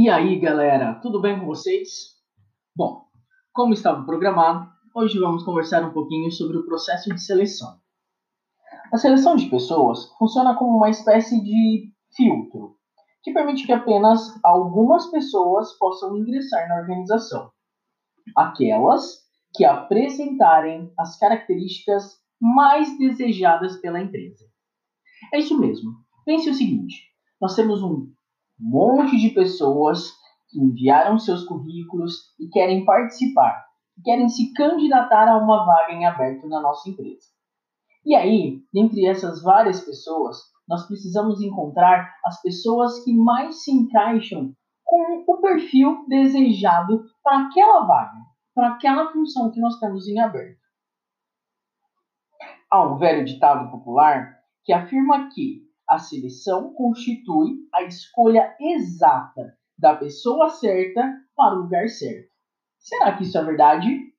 E aí, galera, tudo bem com vocês? Bom, como estava programado, hoje vamos conversar um pouquinho sobre o processo de seleção. A seleção de pessoas funciona como uma espécie de filtro, que permite que apenas algumas pessoas possam ingressar na organização. Aquelas que apresentarem as características mais desejadas pela empresa. É isso mesmo. Pense o seguinte, nós temos um monte de pessoas que enviaram seus currículos e querem participar, querem se candidatar a uma vaga em aberto na nossa empresa. E aí, dentre essas várias pessoas, nós precisamos encontrar as pessoas que mais se encaixam com o perfil desejado para aquela vaga, para aquela função que nós temos em aberto. Há um velho ditado popular que afirma que a seleção constitui a escolha exata da pessoa certa para o lugar certo. Será que isso é verdade?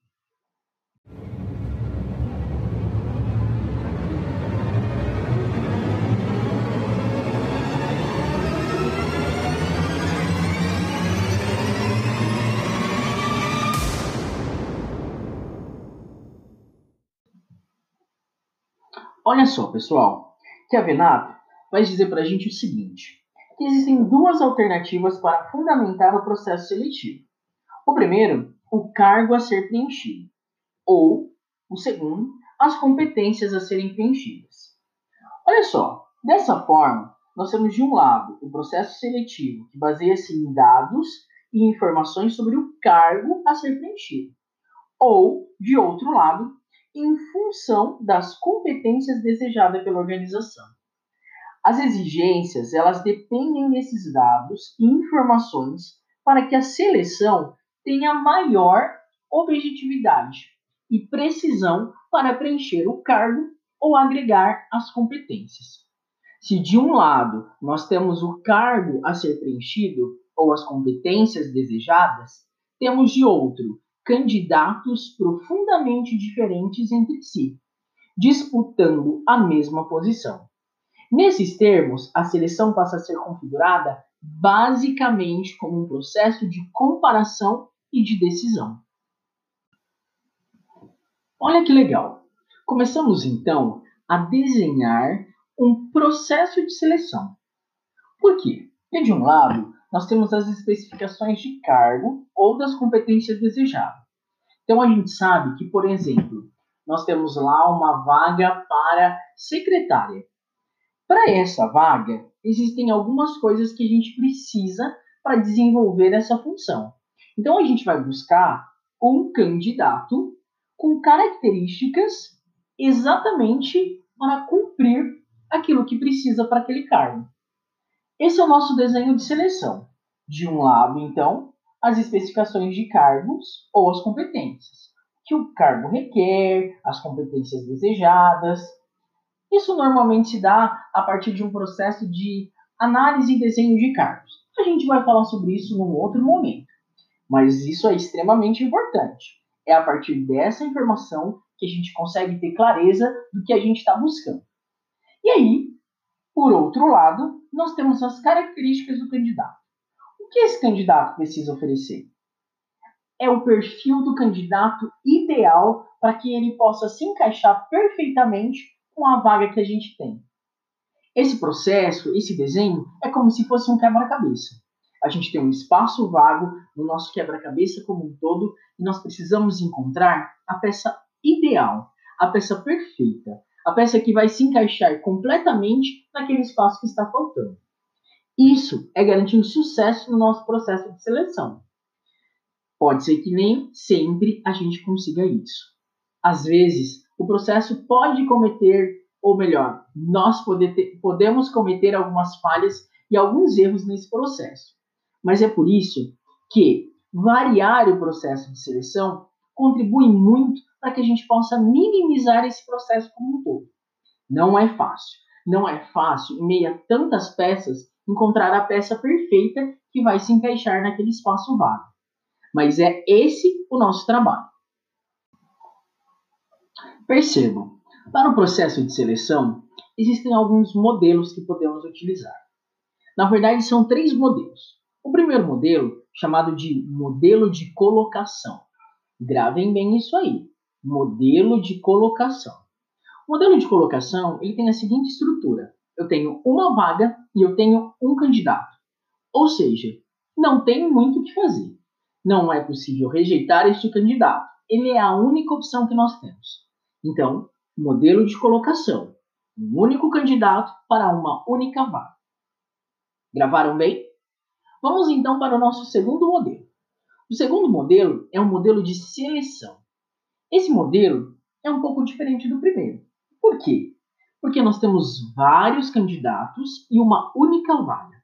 Olha só, pessoal, que a Venato vai dizer para a gente o seguinte, que existem duas alternativas para fundamentar o processo seletivo. O primeiro, o cargo a ser preenchido, ou, o segundo, as competências a serem preenchidas. Olha só, dessa forma, nós temos de um lado o processo seletivo, que baseia-se em dados e informações sobre o cargo a ser preenchido, ou, de outro lado, em função das competências desejadas pela organização. As exigências, elas dependem desses dados e informações para que a seleção tenha maior objetividade e precisão para preencher o cargo ou agregar as competências. Se de um lado nós temos o cargo a ser preenchido ou as competências desejadas, temos de outro candidatos profundamente diferentes entre si, disputando a mesma posição. Nesses termos, a seleção passa a ser configurada basicamente como um processo de comparação e de decisão. Olha que legal! Começamos então a desenhar um processo de seleção. Por quê? Porque de um lado, nós temos as especificações de cargo ou das competências desejadas. Então a gente sabe que, por exemplo, nós temos lá uma vaga para secretária. Para essa vaga, existem algumas coisas que a gente precisa para desenvolver essa função. Então, a gente vai buscar um candidato com características exatamente para cumprir aquilo que precisa para aquele cargo. Esse é o nosso desenho de seleção. De um lado, então, as especificações de cargos ou as competências, que o cargo requer, as competências desejadas. Isso normalmente se dá a partir de um processo de análise e desenho de cargos. A gente vai falar sobre isso num outro momento, mas isso é extremamente importante. É a partir dessa informação que a gente consegue ter clareza do que a gente está buscando. E aí, por outro lado, nós temos as características do candidato. O que esse candidato precisa oferecer? É o perfil do candidato ideal para que ele possa se encaixar perfeitamente com a vaga que a gente tem. Esse processo, esse desenho, é como se fosse um quebra-cabeça. A gente tem um espaço vago no nosso quebra-cabeça como um todo e nós precisamos encontrar a peça ideal, a peça perfeita, a peça que vai se encaixar completamente naquele espaço que está faltando. Isso é garantir um sucesso no nosso processo de seleção. Pode ser que nem sempre a gente consiga isso. Às vezes, o processo pode cometer, ou melhor, nós podemos cometer algumas falhas e alguns erros nesse processo. Mas é por isso que variar o processo de seleção contribui muito para que a gente possa minimizar esse processo como um todo. Não é fácil. Não é fácil, em meio a tantas peças, encontrar a peça perfeita que vai se encaixar naquele espaço vago. Mas é esse o nosso trabalho. Percebam, para o processo de seleção, existem alguns modelos que podemos utilizar. Na verdade, são 3 modelos. O primeiro modelo, chamado de modelo de colocação. Gravem bem isso aí, modelo de colocação. O modelo de colocação ele tem a seguinte estrutura. Eu tenho uma vaga e eu tenho um candidato. Ou seja, não tenho muito o que fazer. Não é possível rejeitar este candidato. Ele é a única opção que nós temos. Então, modelo de colocação. Um único candidato para uma única vaga. Gravaram bem? Vamos então para o nosso segundo modelo. O segundo modelo é um modelo de seleção. Esse modelo é um pouco diferente do primeiro. Por quê? Porque nós temos vários candidatos e uma única vaga.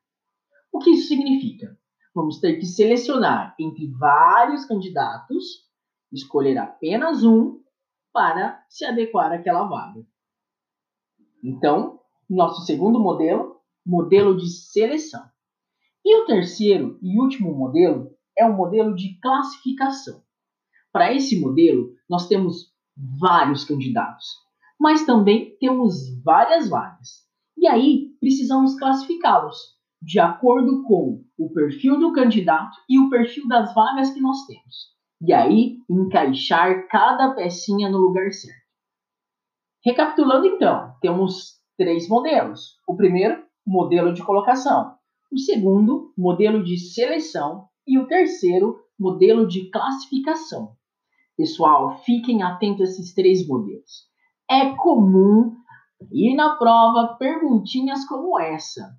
O que isso significa? Vamos ter que selecionar entre vários candidatos, escolher apenas um para se adequar àquela vaga. Então, nosso segundo modelo, modelo de seleção. E o terceiro e último modelo é o modelo de classificação. Para esse modelo, nós temos vários candidatos, mas também temos várias vagas. E aí, precisamos classificá-los de acordo com o perfil do candidato e o perfil das vagas que nós temos. E aí, encaixar cada pecinha no lugar certo. Recapitulando então, temos três modelos. O primeiro, modelo de colocação. O segundo, modelo de seleção. E o terceiro, modelo de classificação. Pessoal, fiquem atentos a esses três modelos. É comum ir na prova perguntinhas como essa,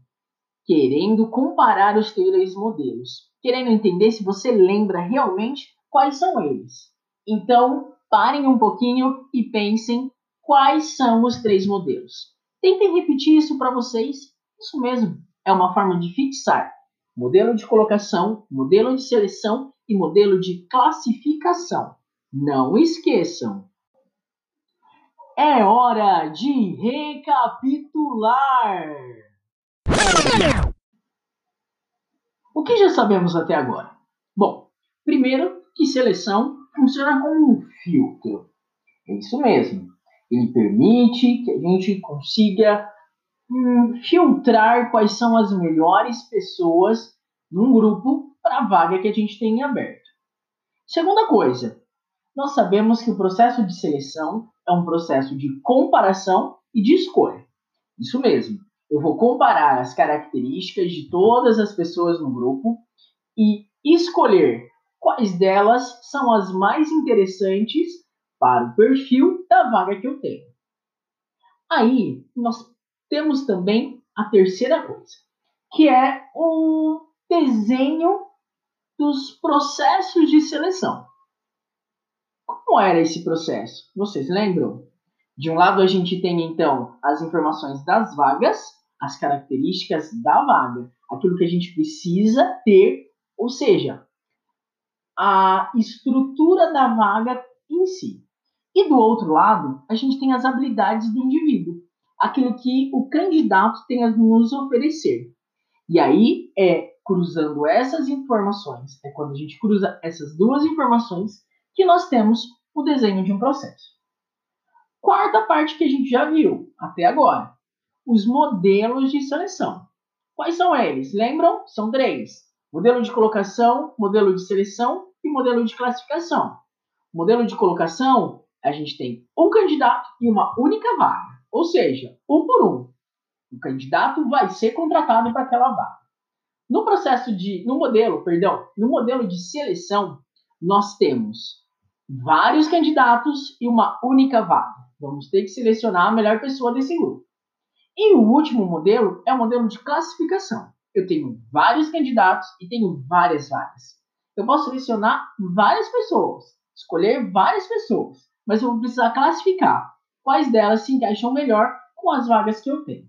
querendo comparar os três modelos, querendo entender se você lembra realmente quais são eles. Então, parem um pouquinho e pensem quais são os três modelos. Tentem repetir isso para vocês. Isso mesmo, é uma forma de fixar. Modelo de colocação, modelo de seleção e modelo de classificação. Não esqueçam! É hora de recapitular! O que já sabemos até agora? Bom, primeiro que seleção funciona como um filtro. É isso mesmo. Ele permite que a gente consiga filtrar quais são as melhores pessoas num grupo para a vaga que a gente tem em aberto. Segunda coisa, nós sabemos que o processo de seleção é um processo de comparação e de escolha. Isso mesmo, eu vou comparar as características de todas as pessoas no grupo e escolher quais delas são as mais interessantes para o perfil da vaga que eu tenho. Aí, nós temos também a terceira coisa, que é o desenho dos processos de seleção. Como era esse processo? Vocês lembram? De um lado a gente tem, então, as informações das vagas, as características da vaga, aquilo que a gente precisa ter, ou seja, a estrutura da vaga em si. E do outro lado, a gente tem as habilidades do indivíduo. Aquilo que o candidato tem a nos oferecer. E aí, cruzando essas informações, é quando a gente cruza essas duas informações que nós temos o desenho de um processo. Quarta parte que a gente já viu até agora, os modelos de seleção. Quais são eles? Lembram? São três. Modelo de colocação, modelo de seleção e modelo de classificação. Modelo de colocação, a gente tem um candidato e uma única vaga. Ou seja, um por um. O candidato vai ser contratado para aquela vaga. No modelo de seleção, nós temos vários candidatos e uma única vaga. Vamos ter que selecionar a melhor pessoa desse grupo. E o último modelo é o modelo de classificação. Eu tenho vários candidatos e tenho várias vagas. Eu posso selecionar várias pessoas, escolher várias pessoas, mas eu vou precisar classificar. Quais delas se encaixam melhor com as vagas que eu tenho.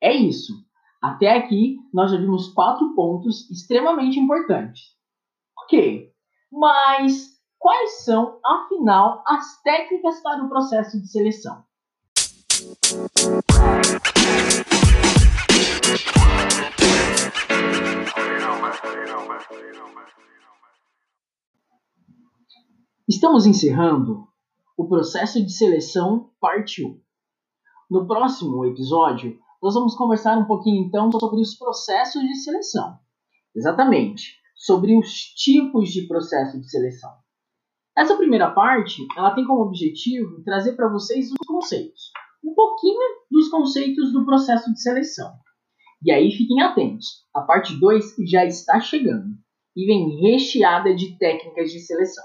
É isso. Até aqui, nós já vimos 4 pontos extremamente importantes. Ok, mas quais são, afinal, as técnicas para o processo de seleção? Estamos encerrando o processo de seleção, parte 1. No próximo episódio, Nós vamos conversar um pouquinho, então, sobre os processos de seleção. Exatamente, sobre os tipos de processo de seleção. Essa primeira parte, ela tem como objetivo trazer para vocês os conceitos. Um pouquinho dos conceitos do processo de seleção. E aí, fiquem atentos. A parte 2 já está chegando e vem recheada de técnicas de seleção.